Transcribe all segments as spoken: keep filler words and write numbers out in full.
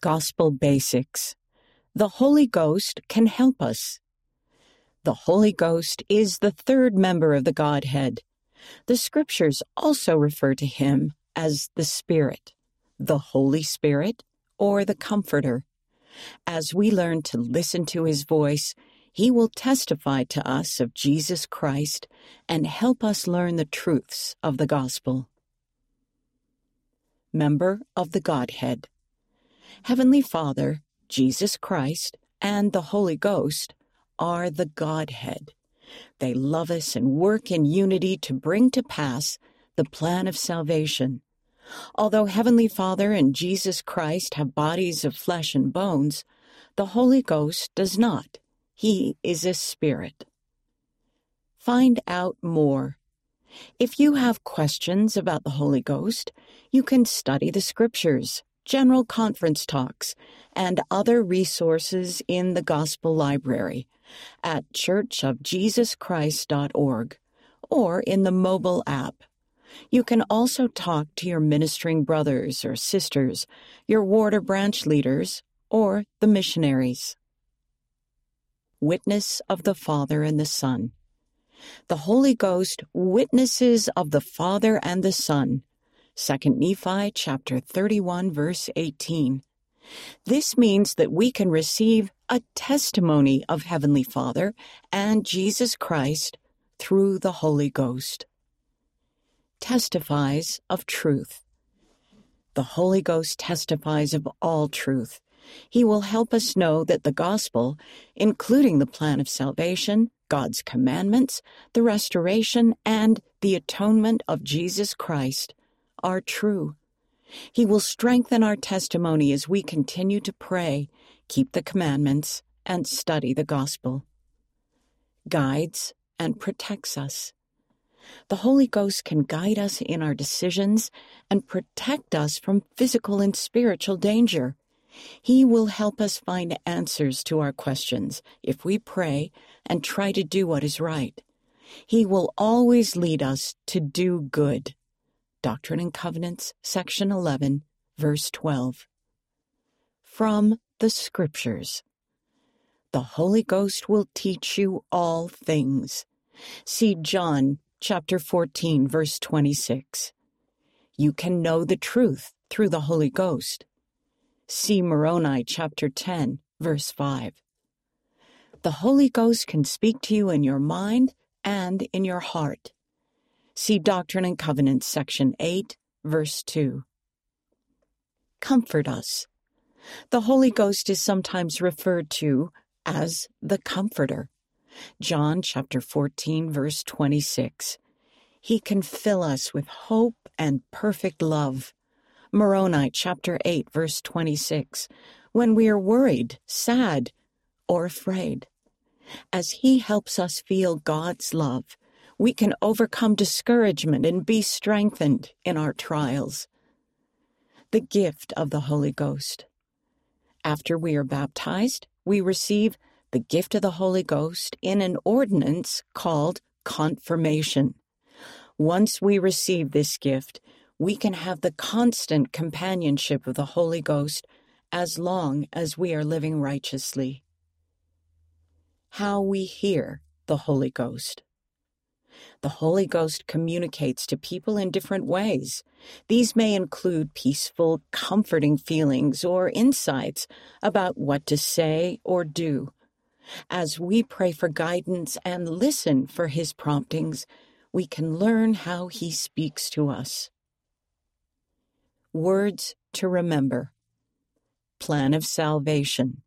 Gospel Basics. The Holy Ghost can help us. The Holy Ghost is the third member of the Godhead. The Scriptures also refer to him as the Spirit, the Holy Spirit, or the Comforter. As we learn to listen to his voice, he will testify to us of Jesus Christ and help us learn the truths of the gospel. Member of the Godhead. Heavenly Father, Jesus Christ, and the Holy Ghost are the Godhead. They love us and work in unity to bring to pass the plan of salvation. Although Heavenly Father and Jesus Christ have bodies of flesh and bones, the Holy Ghost does not. He is a spirit. Find out more. If you have questions about the Holy Ghost, you can study the Scriptures, general conference talks, and other resources in the Gospel Library at church of Jesus Christ dot org or in the mobile app. You can also talk to your ministering brothers or sisters, your ward or branch leaders, or the missionaries. Witness of the Father and the Son. The Holy Ghost witnesses of the Father and the Son. Second Nephi chapter thirty-one, verse eighteen. This means that we can receive a testimony of Heavenly Father and Jesus Christ through the Holy Ghost. Testifies of truth. The Holy Ghost testifies of all truth. He will help us know that the gospel, including the plan of salvation, God's commandments, the restoration, and the atonement of Jesus Christ, are true. He will strengthen our testimony as we continue to pray, keep the commandments, and study the gospel. Guides and protects us. The Holy Ghost can guide us in our decisions and protect us from physical and spiritual danger. He will help us find answers to our questions if we pray and try to do what is right. He will always lead us to do good. Doctrine and Covenants, section eleven, verse twelve. From the Scriptures. The Holy Ghost will teach you all things. See John chapter fourteen, verse twenty-six. You can know the truth through the Holy Ghost. See Moroni chapter ten, verse five. The Holy Ghost can speak to you in your mind and in your heart. See Doctrine and Covenants, section eight, verse two. Comfort us. The Holy Ghost is sometimes referred to as the Comforter. John chapter fourteen, verse twenty-six. He can fill us with hope and perfect love. Moroni chapter eight, verse twenty-six, when we are worried, sad, or afraid. As he helps us feel God's love, we can overcome discouragement and be strengthened in our trials. The gift of the Holy Ghost. After we are baptized, we receive the gift of the Holy Ghost in an ordinance called confirmation. Once we receive this gift, we can have the constant companionship of the Holy Ghost as long as we are living righteously. How we hear the Holy Ghost. The Holy Ghost communicates to people in different ways. These may include peaceful, comforting feelings or insights about what to say or do. As we pray for guidance and listen for his promptings, we can learn how he speaks to us. Words to remember. Plan of salvation.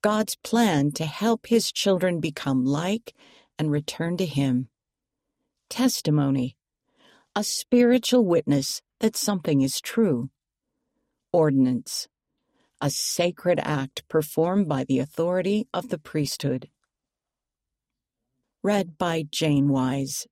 God's plan to help his children become like and return to him. Testimony. A spiritual witness that something is true. Ordinance. A sacred act performed by the authority of the priesthood. Read by Jane Wise.